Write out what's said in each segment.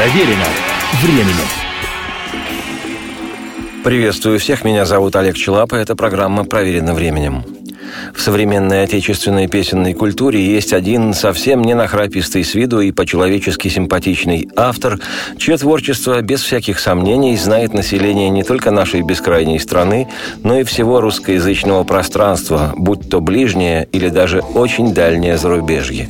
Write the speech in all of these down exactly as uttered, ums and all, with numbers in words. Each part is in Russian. Проверено временем. Приветствую всех, меня зовут Олег Чилап, и это программа «Проверено временем». В современной отечественной песенной культуре есть один совсем не нахрапистый с виду и по-человечески симпатичный автор, чье творчество, без всяких сомнений, знает население не только нашей бескрайней страны, но и всего русскоязычного пространства, будь то ближнее или даже очень дальнее зарубежье.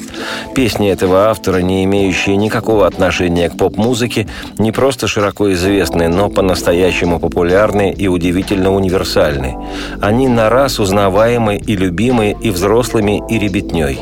Песни этого автора, не имеющие никакого отношения к поп-музыке, не просто широко известны, но по-настоящему популярны и удивительно универсальны. Они на раз узнаваемы и любимы и взрослыми, и ребятней.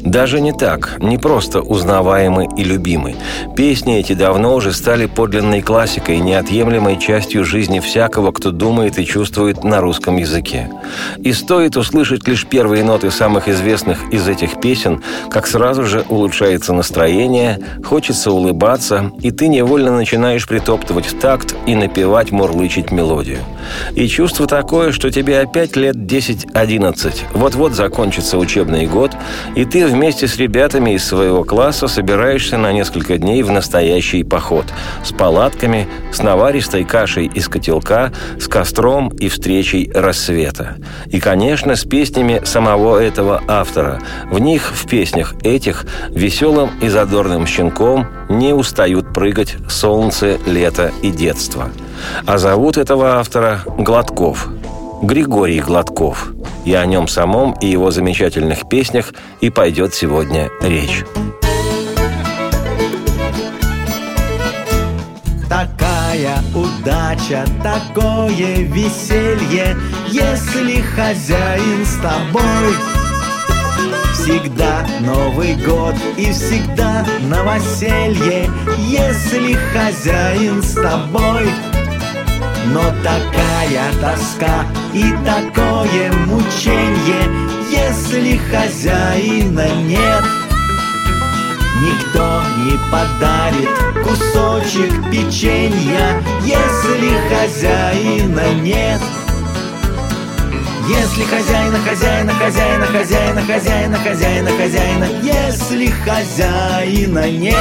Даже не так, не просто узнаваемы и любимы. Песни эти давно уже стали подлинной классикой, неотъемлемой частью жизни всякого, кто думает и чувствует на русском языке. И стоит услышать лишь первые ноты самых известных из этих песен, как сразу же улучшается настроение, хочется улыбаться, и ты невольно начинаешь притоптывать в такт и напевать, мурлычить мелодию. И чувство такое, что тебе опять лет десять-одиннадцать. Вот-вот закончится учебный год, и ты вместе с ребятами из своего класса собираешься на несколько дней в настоящий поход. С палатками, с наваристой кашей из котелка, с костром и встречей рассвета. И, конечно, с песнями самого этого автора. В них, в песнях этих, веселым и задорным щенком не устают прыгать солнце, лето и детство. А зовут этого автора Гладков. Григорий Гладков. И о нем самом, и его замечательных песнях и пойдет сегодня речь. Такая удача, такое веселье, если хозяин с тобой. Всегда Новый год и всегда новоселье, если хозяин с тобой. Но такая тоска и такое мученье, если хозяина нет. Никто не подарит кусочек печенья, если хозяина нет. Если хозяина, хозяина, хозяина, хозяина, хозяина, хозяина, хозяина, если хозяина нет.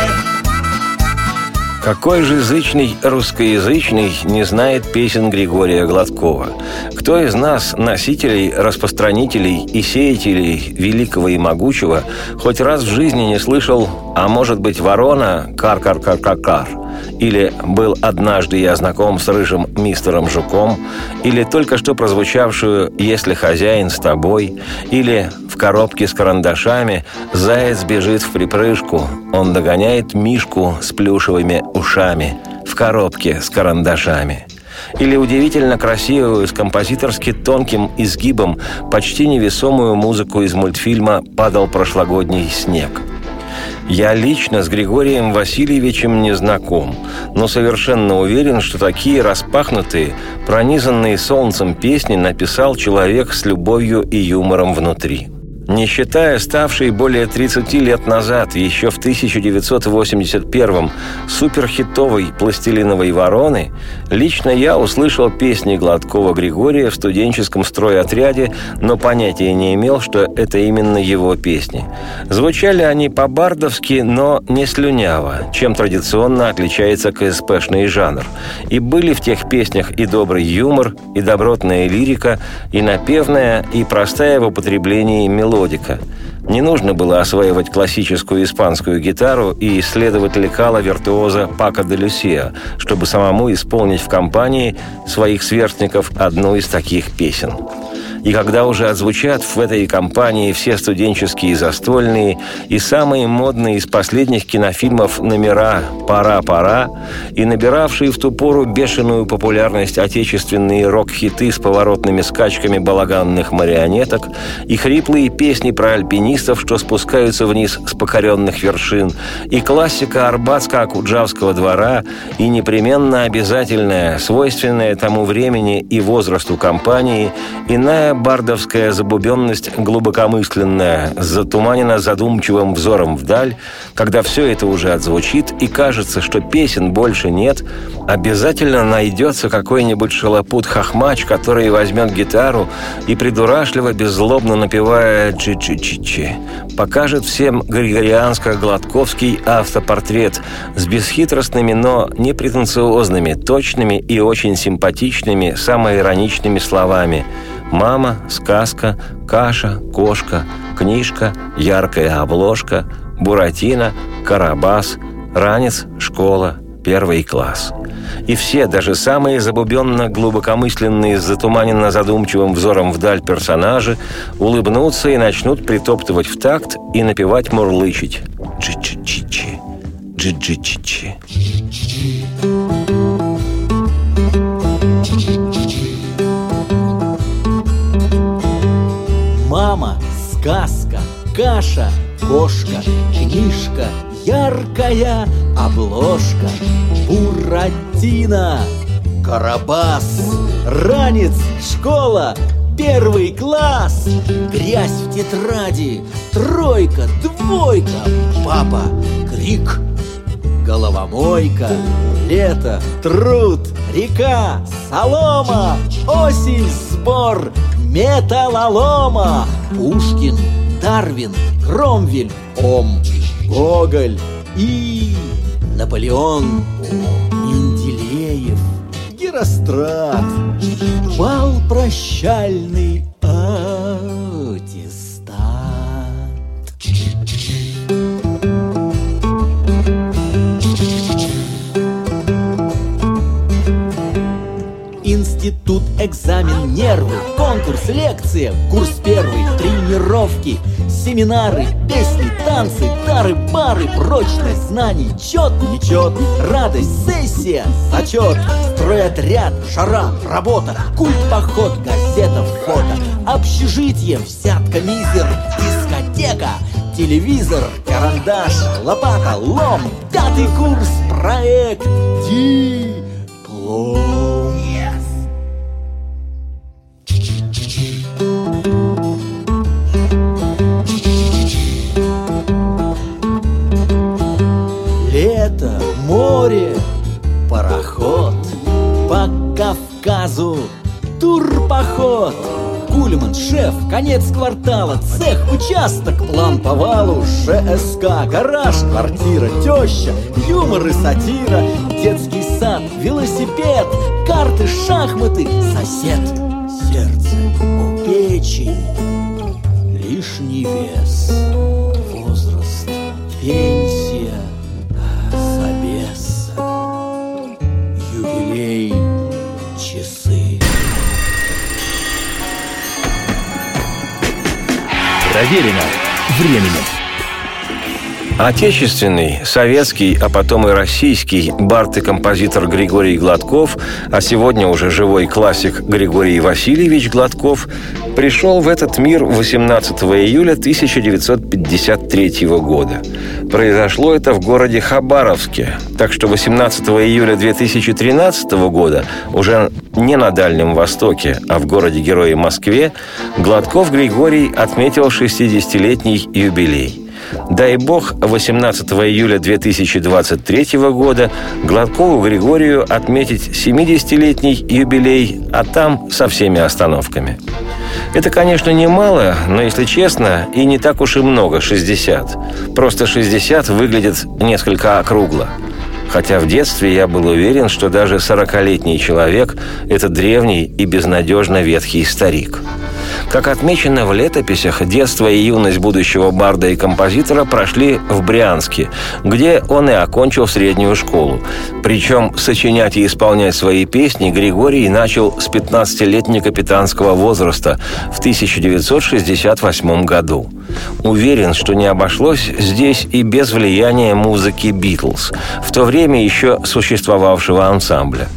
Какой же зычный русскоязычный не знает песен Григория Гладкова? Кто из нас, носителей, распространителей и сеятелей великого и могучего, хоть раз в жизни не слышал «А может быть, ворона? Кар-кар-кар-кар-кар». Или «Был однажды я знаком с рыжим мистером Жуком», или только что прозвучавшую «Если хозяин с тобой», или «В коробке с карандашами» заяц бежит в припрыжку, он догоняет мишку с плюшевыми ушами в коробке с карандашами. Или удивительно красивую, с композиторски тонким изгибом, почти невесомую музыку из мультфильма «Падал прошлогодний снег». Я лично с Григорием Васильевичем не знаком, но совершенно уверен, что такие распахнутые, пронизанные солнцем песни написал человек с любовью и юмором внутри. Не считая ставшей более тридцать лет назад, еще в тысяча девятьсот восемьдесят первом, суперхитовой «Пластилиновой вороны», лично я услышал песни Гладкова Григория в студенческом стройотряде, но понятия не имел, что это именно его песни. Звучали они по-бардовски, но не слюняво, чем традиционно отличается КСПшный жанр. И были в тех песнях и добрый юмор, и добротная лирика, и напевная, и простая в употреблении мелодия. Не нужно было осваивать классическую испанскую гитару и исследовать лекала виртуоза Пако де Люсия, чтобы самому исполнить в компании своих сверстников одну из таких песен. И когда уже отзвучат в этой компании все студенческие застольные и самые модные из последних кинофильмов номера «Пора, пора» и набиравшие в ту пору бешеную популярность отечественные рок-хиты с поворотными скачками балаганных марионеток и хриплые песни про альпинистов, что спускаются вниз с покоренных вершин, и классика арбатско-акуджавского двора, и непременно обязательная, свойственная тому времени и возрасту компании, иная Полная бардовская забубенность глубокомысленная, затуманена задумчивым взором вдаль, когда все это уже отзвучит и кажется, что песен больше нет, обязательно найдется какой-нибудь шалопут-хохмач, который возьмет гитару и, придурашливо, беззлобно напевая «чи-чи-чи-чи», покажет всем григорианско-гладковский автопортрет с бесхитростными, но непретенциозными, точными и очень симпатичными, самоироничными словами: «Мама», «сказка», «каша», «кошка», «книжка», «яркая обложка», «Буратино», «Карабас», «ранец», «школа», «первый класс». И все, даже самые забубенно-глубокомысленные с затуманенно-задумчивым взором вдаль персонажи, улыбнутся и начнут притоптывать в такт и напевать, мурлычить: «Джи-чи-чи-чи, джи-джи-чи-чи». Мама, сказка, каша, кошка, книжка, яркая обложка, Буратино, Карабас, ранец, школа, первый класс, грязь в тетради, тройка, двойка, папа, крик, головомойка, лето, труд, река, солома, осень, сбор металлолома, Пушкин, Дарвин, Кромвель, Ом, Гоголь и Наполеон, Менделеев, Герострат, бал прощальный аттестат. Институт, экзамен, нервы, конкурс, лекция, курс первый, тренировки, семинары, песни, танцы, дары, бары, прочность знаний, чет, нечет, радость, сессия, зачет, стройотряд, жара, работа, культ, поход, газета, фото, общежитие, взятка, мизер, дискотека, телевизор, карандаш, лопата, лом, пятый курс, проект, диплом. Море, пароход, по Кавказу турпоход, Кульман, шеф, конец квартала, цех, участок, план по валу, ЖСК, гараж, квартира, теща, юмор и сатира, детский сад, велосипед, карты, шахматы, сосед, сердце у печи, лишний вес, возраст, пенсия, часы. Проверено временем. Отечественный, советский, а потом и российский бард и композитор Григорий Гладков, а сегодня уже живой классик Григорий Васильевич Гладков, пришел в этот мир восемнадцатого июля тысяча девятьсот пятьдесят третьего года. Произошло это в городе Хабаровске, так что восемнадцатого июля две тысячи тринадцатого года, уже не на Дальнем Востоке, а в городе-герое Москве, Гладков Григорий отметил шестидесятилетний юбилей. Дай бог, восемнадцатого июля две тысячи двадцать третьего года Гладкову Григорию отметить семидесятилетний юбилей, а там со всеми остановками. Это, конечно, немало, но, если честно, и не так уж и много шестьдесят. Просто шестьдесят выглядит несколько округло. Хотя в детстве я был уверен, что даже сорокалетний человек – это древний и безнадежно ветхий старик. Как отмечено в летописях, детство и юность будущего барда и композитора прошли в Брянске, где он и окончил среднюю школу. Причем сочинять и исполнять свои песни Григорий начал с пятнадцатилетнего капитанского возраста в тысяча девятьсот шестьдесят восьмом году. Уверен, что не обошлось здесь и без влияния музыки «Битлз», в то время еще существовавшего ансамбля.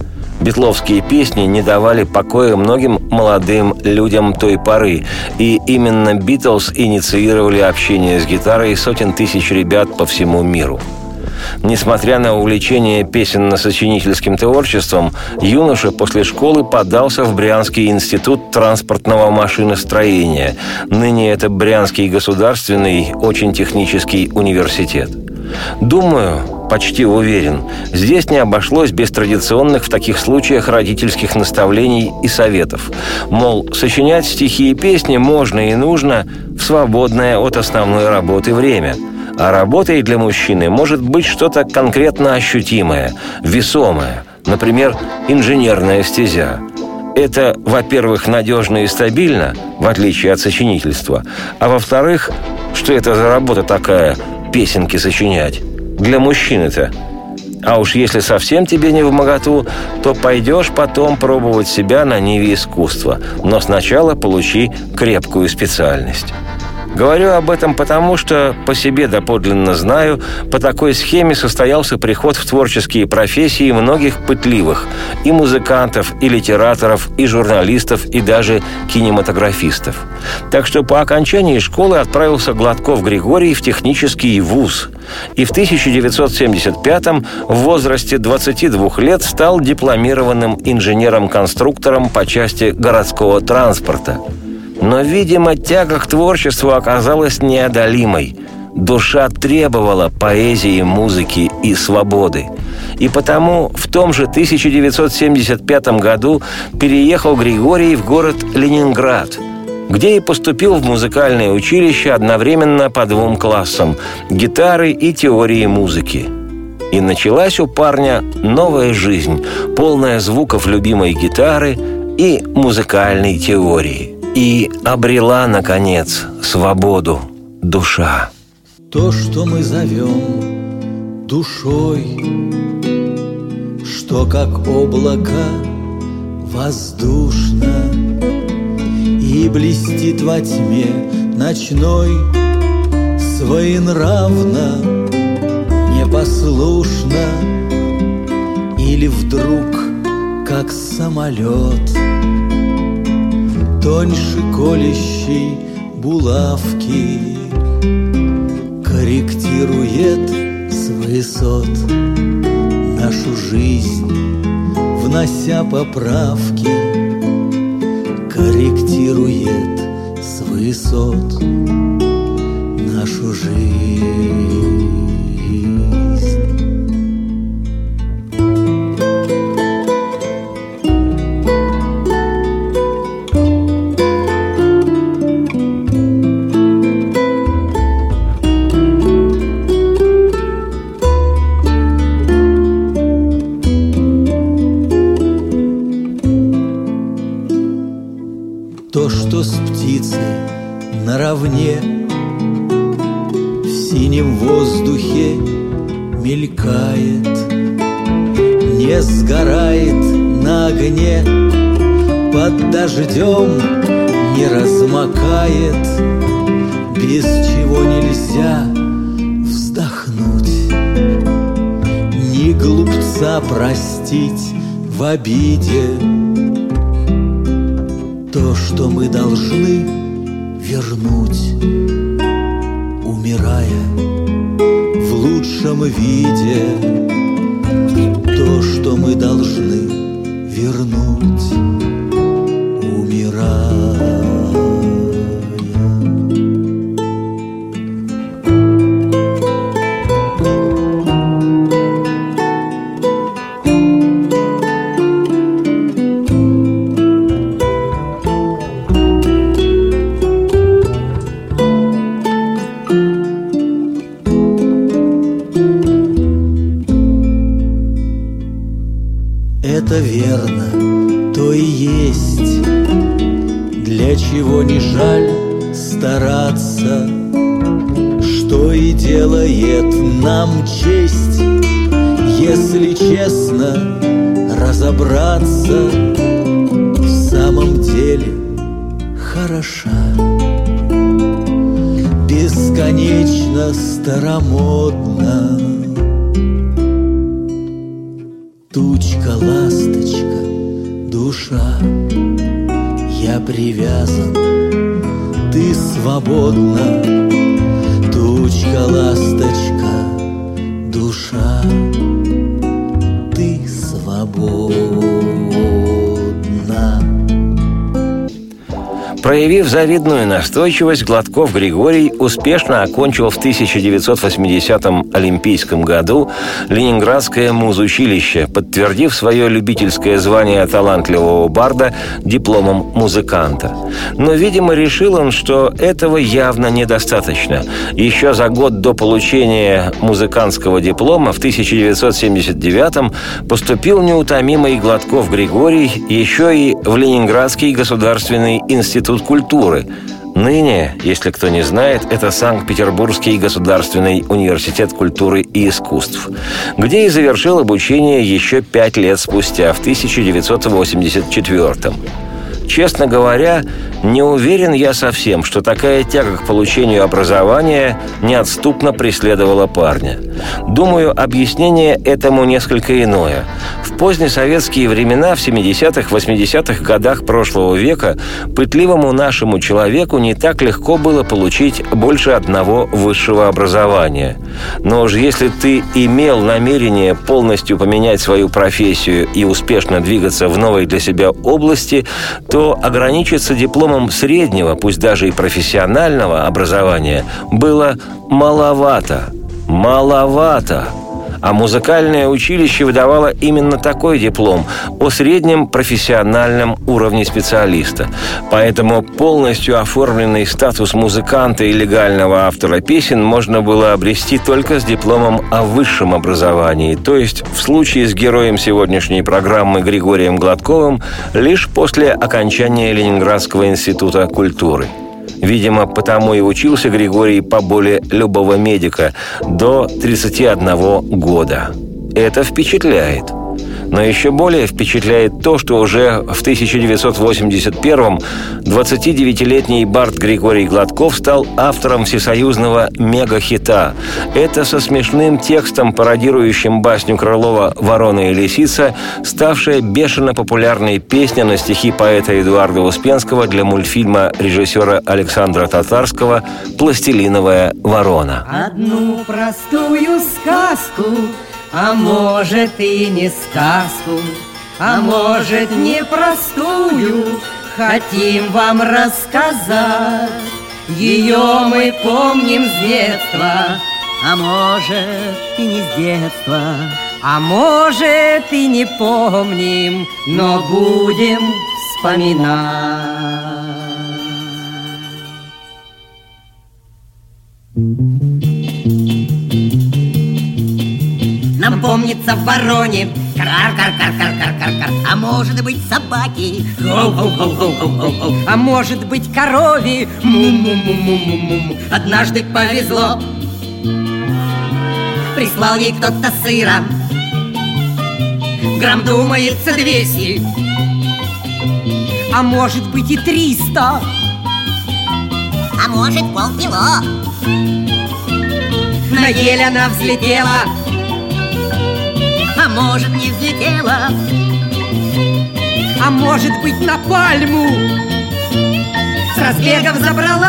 Битловские песни не давали покоя многим молодым людям той поры, и именно «Битлз» инициировали общение с гитарой сотен тысяч ребят по всему миру. Несмотря на увлечение песенно-сочинительским творчеством, юноша после школы подался в Брянский институт транспортного машиностроения. Ныне это Брянский государственный очень технический университет. Думаю, почти уверен, здесь не обошлось без традиционных в таких случаях родительских наставлений и советов. Мол, сочинять стихи и песни можно и нужно в свободное от основной работы время. А работой для мужчины может быть что-то конкретно ощутимое, весомое, например, инженерная стезя. Это, во-первых, надежно и стабильно, в отличие от сочинительства, а во-вторых, что это за работа такая – песенки сочинять. Для мужчины-то. А уж если совсем тебе не вмоготу, то пойдешь потом пробовать себя на ниве искусства. Но сначала получи крепкую специальность. Говорю об этом потому, что по себе доподлинно знаю, по такой схеме состоялся приход в творческие профессии многих пытливых – и музыкантов, и литераторов, и журналистов, и даже кинематографистов. Так что по окончании школы отправился Гладков Григорий в технический вуз. И в тысяча девятьсот семьдесят пятом в возрасте двадцати двух лет стал дипломированным инженером-конструктором по части городского транспорта. Но, видимо, тяга к творчеству оказалась неодолимой. Душа требовала поэзии, музыки и свободы. И потому в том же тысяча девятьсот семьдесят пятом году переехал Григорий в город Ленинград, где и поступил в музыкальное училище одновременно по двум классам – гитары и теории музыки. И началась у парня новая жизнь, полная звуков любимой гитары и музыкальной теории. И обрела, наконец, свободу душа. То, что мы зовем душой, что как облако воздушно и блестит во тьме ночной, своенравно, непослушно, или вдруг, как самолет, тоньше колющей булавки корректирует с высот нашу жизнь, внося поправки, корректирует с высот нашу жизнь. Наравне в синем воздухе мелькает, не сгорает на огне, под дождем не размокает, без чего нельзя вздохнуть, ни глупца простить в обиде. То, что мы должны вернуть, умирая в лучшем виде, то, что мы должны вернуть, умирая. Старомодно. Тучка, ласточка, душа, я привязан, ты свободна. Тучка, ласточка, душа, Проявив завидную настойчивость, Гладков Григорий успешно окончил в тысяча девятьсот восьмидесятом Олимпийском году Ленинградское музучилище, подтвердив свое любительское звание талантливого барда дипломом музыканта. Но, видимо, решил он, что этого явно недостаточно. Еще за год до получения музыкантского диплома в тысяча девятьсот семьдесят девятом поступил неутомимый Гладков Григорий еще и в Ленинградский государственный институт культуры. Ныне, если кто не знает, это Санкт-Петербургский государственный университет культуры и искусств, где и завершил обучение еще пять лет спустя, в тысяча девятьсот восемьдесят четвертом. Честно говоря, не уверен я совсем, что такая тяга к получению образования неотступно преследовала парня. Думаю, объяснение этому несколько иное. В позднесоветские времена, в семидесятых-восьмидесятых годах прошлого века, пытливому нашему человеку не так легко было получить больше одного высшего образования. Но уж если ты имел намерение полностью поменять свою профессию и успешно двигаться в новой для себя области, то ограничиться дипломом среднего, пусть даже и профессионального образования, было маловато. Маловато. А музыкальное училище выдавало именно такой диплом о среднем профессиональном уровне специалиста. Поэтому полностью оформленный статус музыканта и легального автора песен можно было обрести только с дипломом о высшем образовании, то есть в случае с героем сегодняшней программы Григорием Гладковым лишь после окончания Ленинградского института культуры. Видимо, потому и учился Григорий поболее любого медика до тридцати одного года. Это впечатляет. Но еще более впечатляет то, что уже в тысяча девятьсот восемьдесят первом двадцатидевятилетний бард Григорий Гладков стал автором всесоюзного мегахита. Это со смешным текстом, пародирующим басню Крылова «Ворона и лисица», ставшая бешено популярной песня на стихи поэта Эдуарда Успенского для мультфильма режиссера Александра Татарского «Пластилиновая ворона». Одну простую сказку, а может и не сказку, а может непростую, хотим вам рассказать. Ее мы помним с детства, а может и не с детства, а может и не помним, но будем вспоминать. Нам помнится в вороне кар-кар-кар-кар-кар-кар, а может быть собаки, хоу-хоу-хоу-хоу-хоу-хоу, а может быть корови, му-му-му-му-му-му. Однажды повезло, прислал ей кто-то сыра, грамм, думается, двести, а может быть и триста, а может полкило. На ель она взлетела, а может не взлетела, а может быть на пальму с разбегом забралась.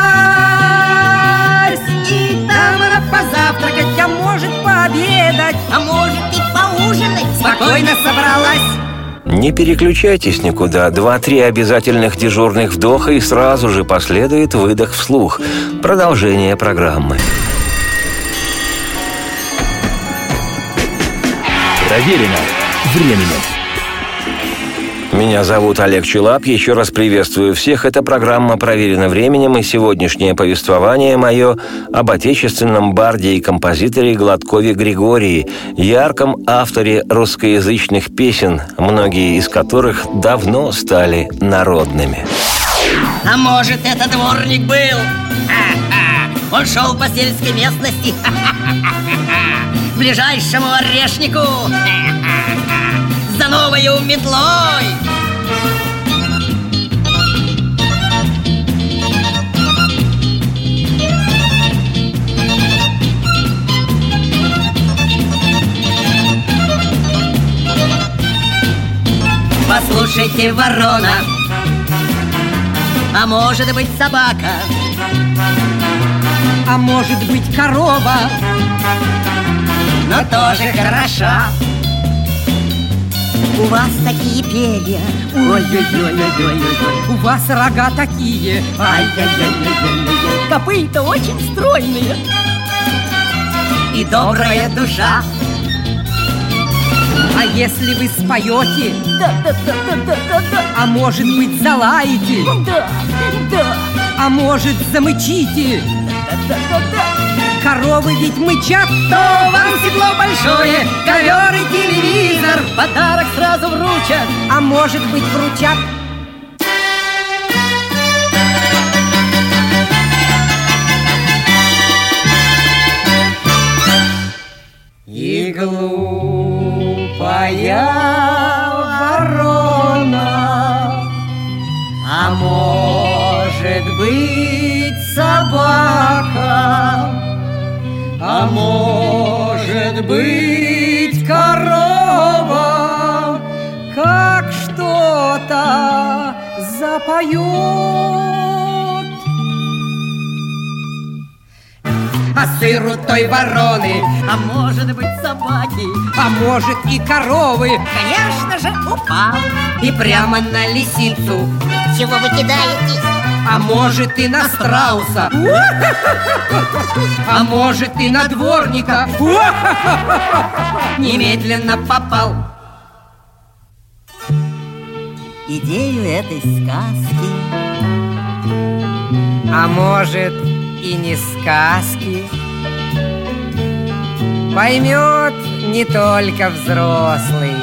И там она позавтракать, а может пообедать, а может и поужинать спокойно собралась. Не переключайтесь никуда. Два-три обязательных дежурных вдоха, и сразу же последует выдох вслух. Продолжение программы. Проверено временем. Меня зовут Олег Чилап. Еще раз приветствую всех. Это программа «Проверено временем», и сегодняшнее повествование мое об отечественном барде и композиторе Гладкове Григории, ярком авторе русскоязычных песен, многие из которых давно стали народными. А может, это дворник был? Ха-ха. Он шел по сельской местности, к ближайшему орешнику, за новою метлой. Послушайте, ворона, а может быть собака, а может быть корова, но тоже хороша. У вас такие перья, ой-ой-ой-ой-ой-ой, у вас рога такие, ай-яй-яй-яй-яй-яй, копыта очень стройные и добрая душа. А если вы споете, да-да-да-да-да-да, а может быть залаете, да-да, а может замычите, да-да-да-да, коровы ведь мычат, то вам седло большое, ковер и телевизор подарок сразу вручат, а может быть вручат. И глупая ворона, а может быть собака, а может быть корова, как что-то запоет. А сыр у той вороны, а может быть собаки, а может и коровы, конечно же упал и прямо на лисицу. Чего вы кидаетесь? А может и на страуса, а может и на дворника, немедленно попал. Идею этой сказки, а может и не сказки, поймет не только взрослый,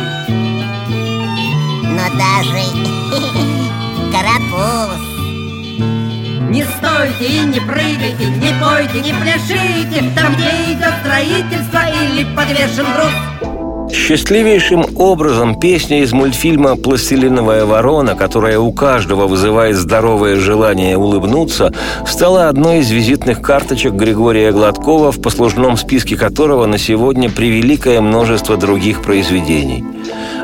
но даже карапуз. Не стойте и не прыгайте, не пойте, не пляшите там, где идет строительство или подвешен груз. Счастливейшим образом песня из мультфильма «Пластилиновая ворона», которая у каждого вызывает здоровое желание улыбнуться, стала одной из визитных карточек Григория Гладкова, в послужном списке которого на сегодня превеликое множество других произведений.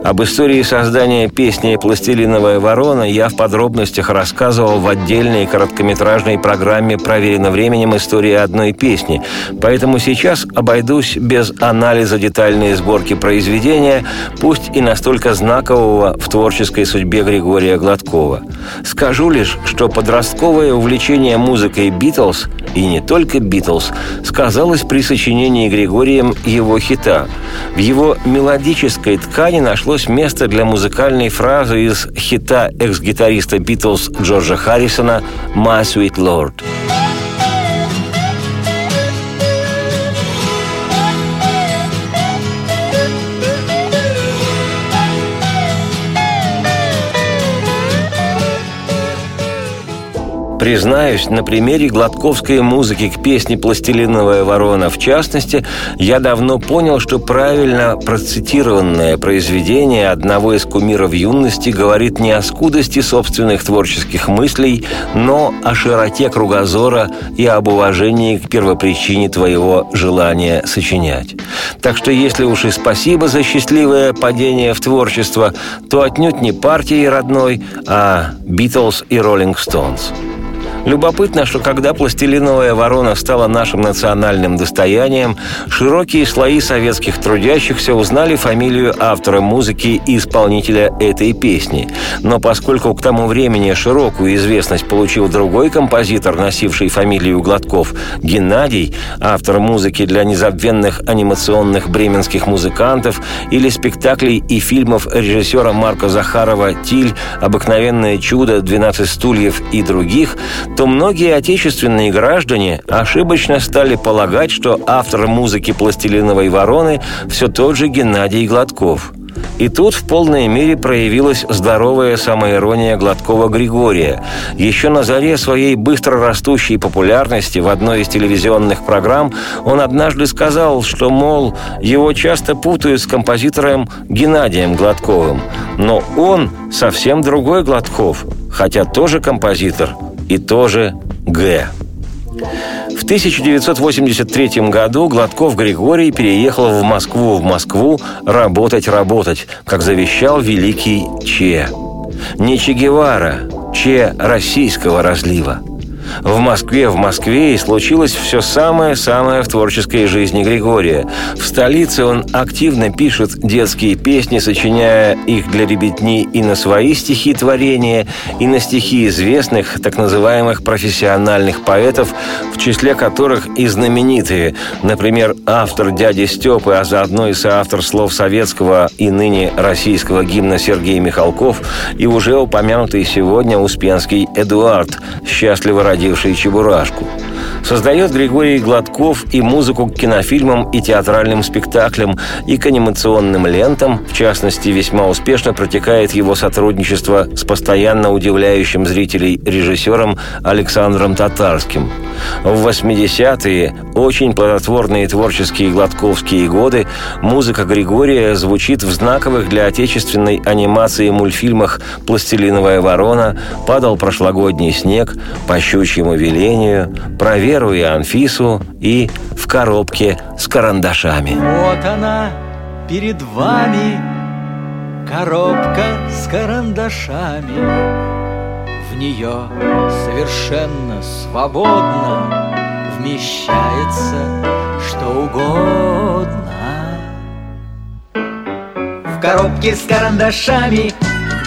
Об истории создания песни «Пластилиновая ворона» я в подробностях рассказывал в отдельной короткометражной программе «Проверено временем. История одной песни», поэтому сейчас обойдусь без анализа детальной сборки произведения, пусть и настолько знакового в творческой судьбе Григория Гладкова. Скажу лишь, что подростковое увлечение музыкой «Битлз», и не только «Битлз», сказалось при сочинении Григорием его хита. В его мелодической ткани нашлось место для музыкальной фразы из хита экс-гитариста «Битлз» Джорджа Харрисона «My Sweet Lord». Признаюсь, на примере гладковской музыки к песне «Пластилиновая ворона» в частности, я давно понял, что правильно процитированное произведение одного из кумиров юности говорит не о скудости собственных творческих мыслей, но о широте кругозора и об уважении к первопричине твоего желания сочинять. Так что если уж и спасибо за счастливое падение в творчество, то отнюдь не партии родной, а «Битлз» и «Роллинг Стоунс». Любопытно, что когда «Пластилиновая ворона» стала нашим национальным достоянием, широкие слои советских трудящихся узнали фамилию автора музыки и исполнителя этой песни. Но поскольку к тому времени широкую известность получил другой композитор, носивший фамилию Гладков, Геннадий, автор музыки для незабвенных анимационных бременских музыкантов или спектаклей и фильмов режиссера Марка Захарова «Тиль», «Обыкновенное чудо», «двенадцать стульев» и других, то многие отечественные граждане ошибочно стали полагать, что автор музыки «Пластилиновой вороны» все тот же Геннадий Гладков. И тут в полной мере проявилась здоровая самоирония Гладкова Григория. Еще на заре своей быстро растущей популярности в одной из телевизионных программ он однажды сказал, что, мол, его часто путают с композитором Геннадием Гладковым. Но он совсем другой Гладков, хотя тоже композитор и тоже «Г». В тысяча девятьсот восемьдесят третьем году Гладков Григорий переехал в Москву, в Москву работать, работать, как завещал великий Че. Не Че Гевара, Че российского разлива. В Москве, в Москве и случилось все самое-самое в творческой жизни Григория. В столице он активно пишет детские песни, сочиняя их для ребятни и на свои стихи творения, и на стихи известных, так называемых профессиональных поэтов, в числе которых и знаменитые. Например, автор «Дяди Степы», а заодно и соавтор слов советского и ныне российского гимна Сергей Михалков и уже упомянутый сегодня Успенский Эдуард, счастливо родивший Чебурашку. Создает Григорий Гладков и музыку к кинофильмам и театральным спектаклям, и к анимационным лентам. В частности, весьма успешно протекает его сотрудничество с постоянно удивляющим зрителей режиссером Александром Татарским. В восьмидесятые, очень плодотворные творческие гладковские годы, музыка Григория звучит в знаковых для отечественной анимации мультфильмах «Пластилиновая ворона», «Падал прошлогодний снег», «По щучьему велению», «Про Веру и Анфису» и «В коробке с карандашами». Вот она перед вами, коробка с карандашами. В нее совершенно свободно вмещается что угодно. В коробке с карандашами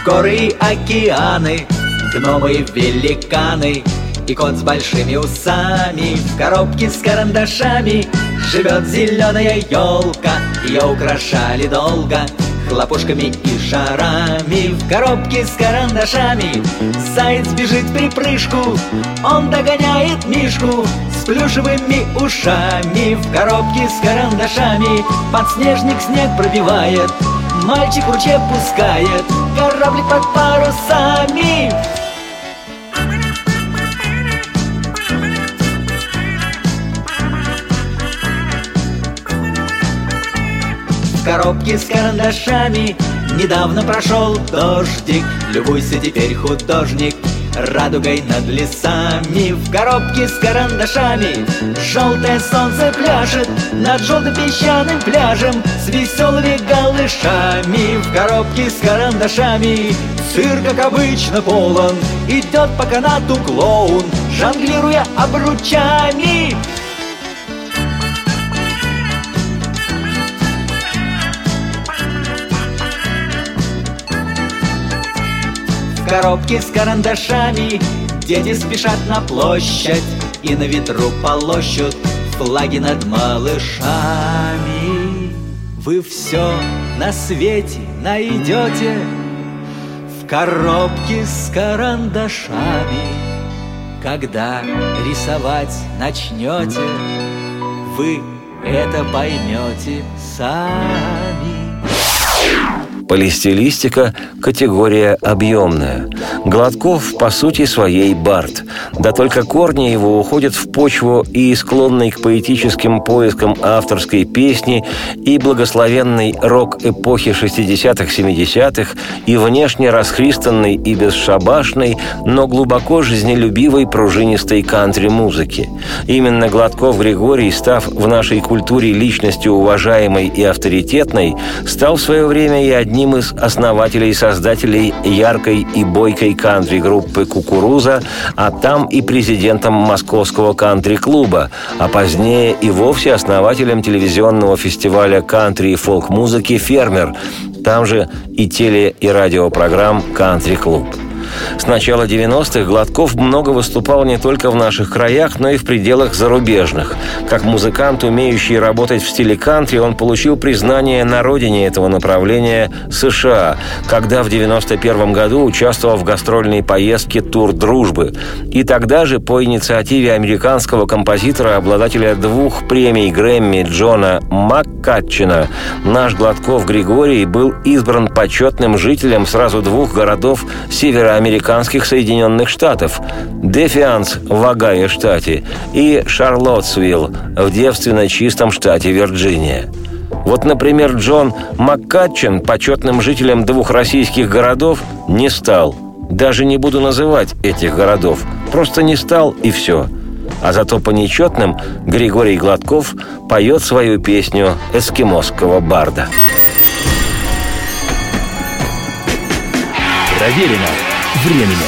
горы и океаны, гномы и великаны, и кот с большими усами. В коробке с карандашами живет зеленая елка, ее украшали долго хлопушками и шарами. В коробке с карандашами заяц бежит в припрыжку, он догоняет мишку с плюшевыми ушами. В коробке с карандашами подснежник снег пробивает, мальчик в ручье пускает кораблик под парусами. В коробке с карандашами недавно прошел дождик, любуйся теперь, художник, радугой над лесами. В коробке с карандашами желтое солнце пляшет над желто-песчаным пляжем с веселыми голышами. В коробке с карандашами цирк, как обычно, полон, идет по канату клоун, жонглируя обручами. В коробке с карандашами дети спешат на площадь и на ветру полощут флаги над малышами. Вы все на свете найдете в коробке с карандашами. Когда рисовать начнете, вы это поймете сами. Полистилистика – категория объемная. Гладков по сути своей бард. Да только корни его уходят в почву и склонны к поэтическим поискам авторской песни, и благословенный рок эпохи шестидесятых-семидесятых, и внешне расхристанной и бесшабашной, но глубоко жизнелюбивой пружинистой кантри-музыки. Именно Гладков Григорий, став в нашей культуре личностью уважаемой и авторитетной, стал в свое время и одним Одним из основателей и создателей яркой и бойкой кантри-группы «Кукуруза», а там и президентом московского кантри-клуба, а позднее и вовсе основателем телевизионного фестиваля кантри и фолк-музыки «Фермер», там же и теле- и радиопрограмм «Кантри-клуб». С начала девяностых Гладков много выступал не только в наших краях, но и в пределах зарубежных. Как музыкант, умеющий работать в стиле кантри, он получил признание на родине этого направления – США, когда в девяносто первом году участвовал в гастрольной поездке «Тур дружбы». И тогда же по инициативе американского композитора, обладателя двух премий Грэмми Джона Маккатчена, наш Гладков Григорий был избран почетным жителем сразу двух городов северо американских Соединенных Штатов: Дефианс в Огайо-штате и Шарлотсвилл в девственно чистом штате Вирджиния. Вот, например, Джон Маккатчен почетным жителем двух российских городов не стал. Даже не буду называть этих городов. Просто не стал, и все. А зато по нечетным Григорий Гладков поет свою песню эскимосского барда. Проверено временем.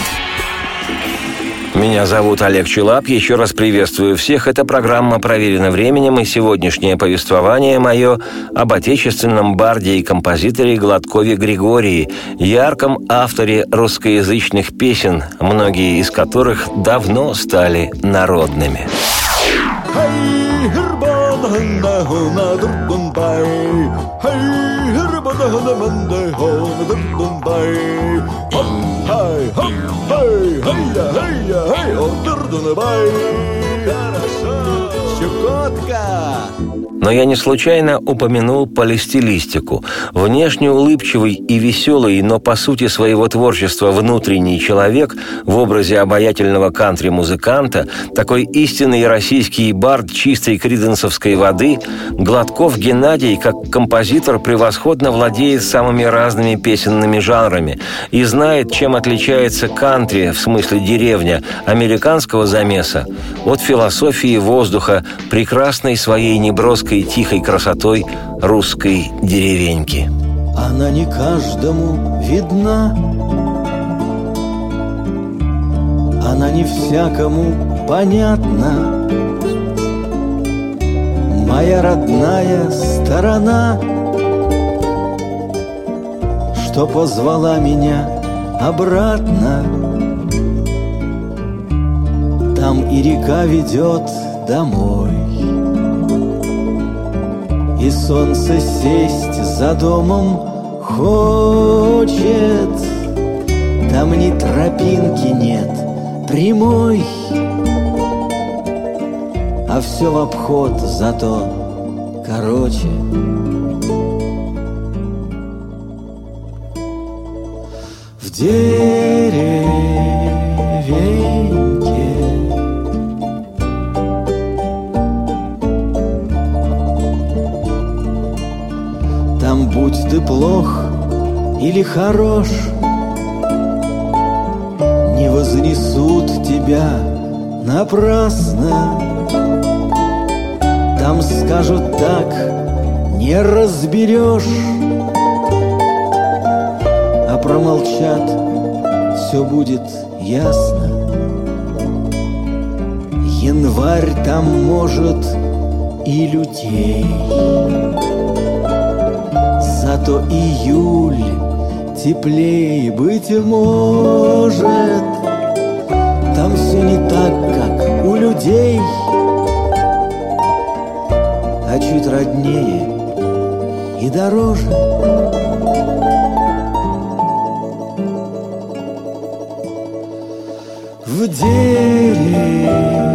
Меня зовут Олег Чилап. Еще раз приветствую всех. Это программа «Проверено временем», и сегодняшнее повествование мое об отечественном барде и композиторе Гладкове Григории, ярком авторе русскоязычных песен, многие из которых давно стали народными. Но я не случайно упомянул полистилистику. Внешне улыбчивый и веселый, но по сути своего творчества внутренний человек в образе обаятельного кантри-музыканта, такой истинный российский бард чистой криденсовской воды, Гладков Геннадий как композитор превосходно владеет самыми разными песенными жанрами и знает, чем отличается кантри, в смысле деревня, американского замеса от философии воздуха, прекрасной своей неброской и тихой красотой русской деревеньки. Она не каждому видна, она не всякому понятна, моя родная сторона, что позвала меня обратно. Там и река ведет домой, и солнце сесть за домом хочет. Там ни тропинки нет прямой, а все в обход зато короче. В деревеньке будь ты плох или хорош, не вознесут тебя напрасно. Там скажут так, не разберешь, а промолчат, все будет ясно. Январь там может и лютей, зато июль теплее быть может. Там все не так, как у людей, а чуть роднее и дороже. В деревеньке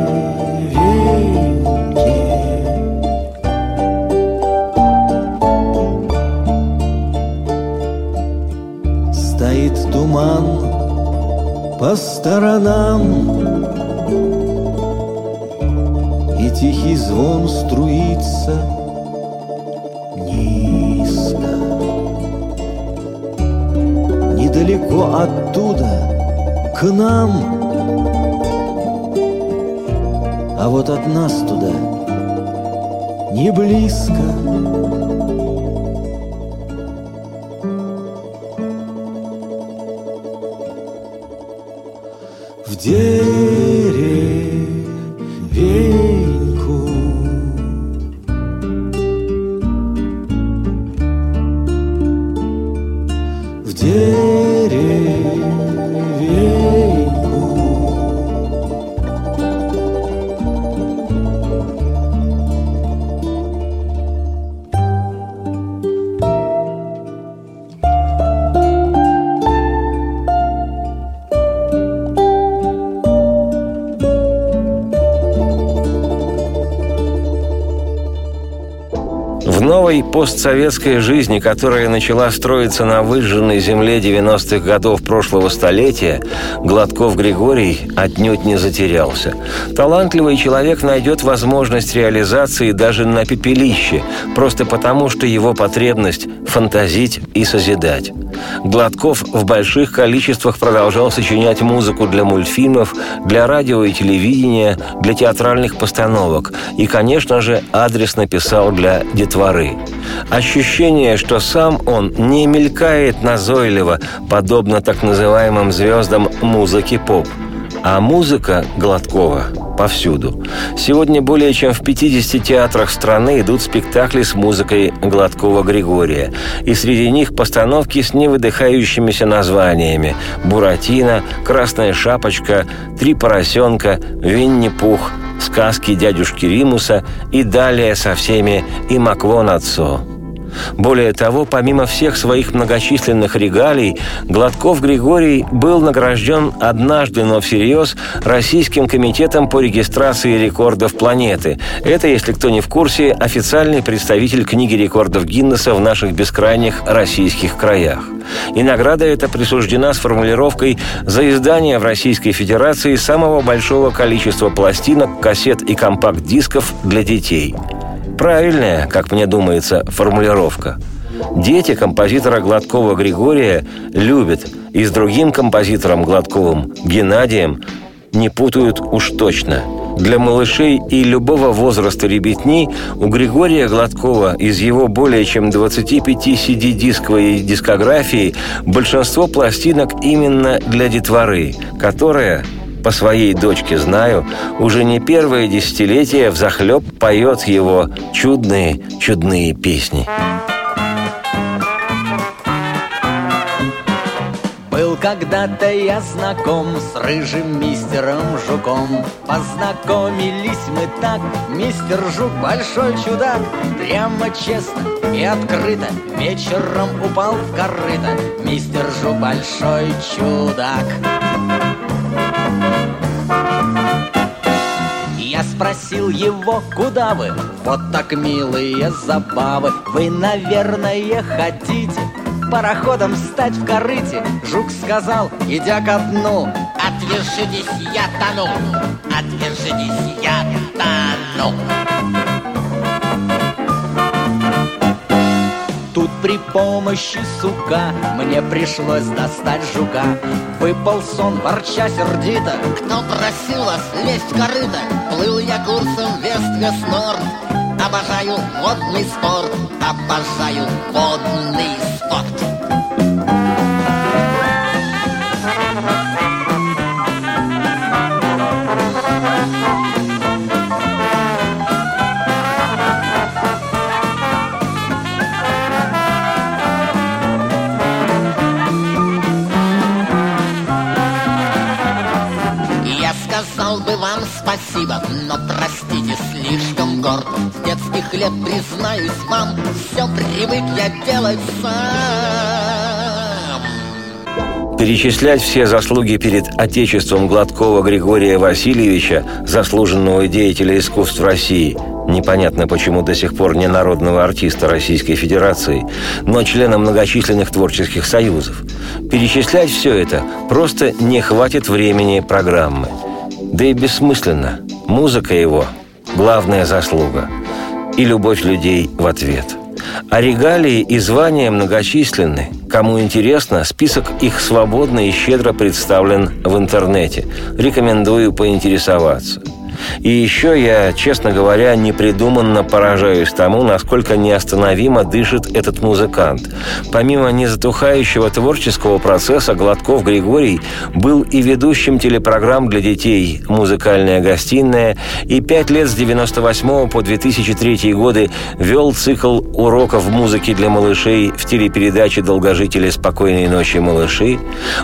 по сторонам, и тихий звон струится низко. Недалеко оттуда к нам, а вот от нас туда не близко. Деревеньку в деревеньку. В новой постсоветской жизни, которая начала строиться на выжженной земле девяностых годов прошлого столетия, Гладков Григорий отнюдь не затерялся. Талантливый человек найдет возможность реализации даже на пепелище, просто потому, что его потребность фантазить и созидать. Гладков в больших количествах продолжал сочинять музыку для мультфильмов, для радио и телевидения, для театральных постановок и, конечно же, адресно писал для детворы. Ощущение, что сам он не мелькает назойливо, подобно так называемым звездам музыки поп. А музыка Гладкова повсюду. Сегодня более чем в пятидесяти театрах страны идут спектакли с музыкой Гладкова Григория. И среди них постановки с невыдыхающимися названиями: «Буратино», «Красная шапочка», «Три поросенка», «Винни-Пух», «Сказки дядюшки Римуса» и далее со всеми, и «Маклон отцу». Более того, помимо всех своих многочисленных регалий, Гладков Григорий был награжден однажды, но всерьез, Российским комитетом по регистрации рекордов планеты. Это, если кто не в курсе, официальный представитель книги рекордов Гиннесса в наших бескрайних российских краях. И награда эта присуждена с формулировкой «за издание в Российской Федерации самого большого количества пластинок, кассет и компакт-дисков для детей». Правильная, как мне думается, формулировка. Дети композитора Гладкова Григория любят и с другим композитором Гладковым, Геннадием, не путают уж точно. Для малышей и любого возраста ребятни у Григория Гладкова из его более чем двадцати пяти си ди-дисковой дискографии большинство пластинок именно для детворы, которая... По своей дочке знаю, уже не первое десятилетие взахлеб поет его чудные, чудные песни. Был когда-то я знаком с рыжим мистером Жуком. Познакомились мы так, мистер Жук большой чудак. Прямо честно и открыто вечером упал в корыто. Мистер Жук большой чудак. Я спросил его, куда вы? Вот так милые забавы. Вы, наверное, хотите пароходом встать в корыте? Жук сказал, идя ко дну: отвержитесь, я тону, отвержитесь, я тону. Тут при помощи сука мне пришлось достать жука. Выпал сон, ворча сердито: кто просил вас лезть в корыто? Плыл я курсом Вестгеснорд. Обожаю водный спорт, обожаю водный спорт. Вам спасибо, но простите, слишком горд. С детских лет, признаюсь вам, все привык я делать сам. Перечислять все заслуги перед отечеством Гладкова Григория Васильевича, заслуженного деятеля искусств России, непонятно почему до сих пор не народного артиста Российской Федерации, но члена многочисленных творческих союзов, перечислять все это просто не хватит времени программы. Да и бессмысленно. Музыка его – главная заслуга. И любовь людей в ответ. А регалии и звания многочисленны. Кому интересно, список их свободно и щедро представлен в интернете. Рекомендую поинтересоваться. И еще я, честно говоря, непридуманно поражаюсь тому, насколько неостановимо дышит этот музыкант. Помимо незатухающего творческого процесса, Гладков Григорий был и ведущим телепрограмм для детей «Музыкальная гостиная», и пять лет с девяносто восьмого по две тысячи третий годы вел цикл уроков музыки для малышей в телепередаче «Долгожители. Спокойной ночи, малыши».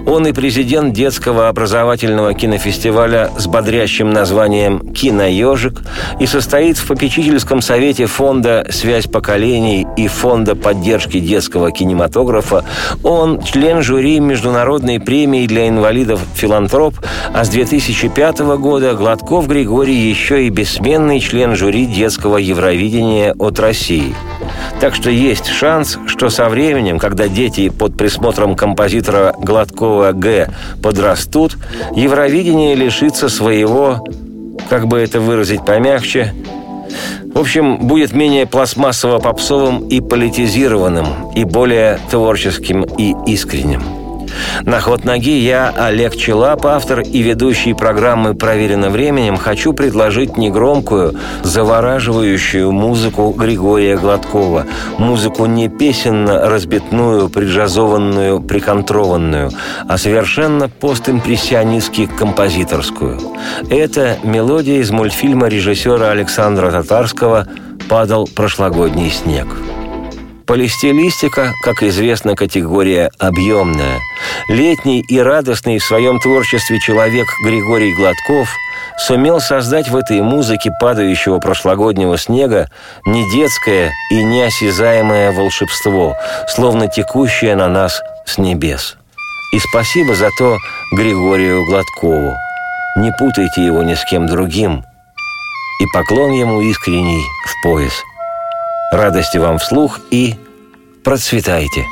Он и президент детского образовательного кинофестиваля с бодрящим названием «Киноежик», и состоит в попечительском совете фонда «Связь поколений» и фонда поддержки детского кинематографа. Он член жюри международной премии для инвалидов «Филантроп», а с две тысячи пятого года Гладков Григорий еще и бессменный член жюри детского Евровидения от России. Так что есть шанс, что со временем, когда дети под присмотром композитора Гладкова Г. подрастут, Евровидение лишится своего... Как бы это выразить помягче? В общем, будет менее пластмассово-попсовым и политизированным, и более творческим и искренним. На ход ноги я, Олег Чилап, автор и ведущий программы «Проверено временем», хочу предложить негромкую, завораживающую музыку Григория Гладкова. Музыку не песенно-разбитную, прижазованную, приконтрованную, а совершенно постимпрессионистски композиторскую. Это мелодия из мультфильма режиссера Александра Татарского «Падал прошлогодний снег». Полистилистика, как известно, категория объемная. Летний и радостный в своем творчестве человек Григорий Гладков сумел создать в этой музыке падающего прошлогоднего снега не детское и неосязаемое волшебство, словно текущее на нас с небес. И спасибо за то Григорию Гладкову. Не путайте его ни с кем другим. И поклон ему искренний в пояс. Радости вам вслух и процветайте!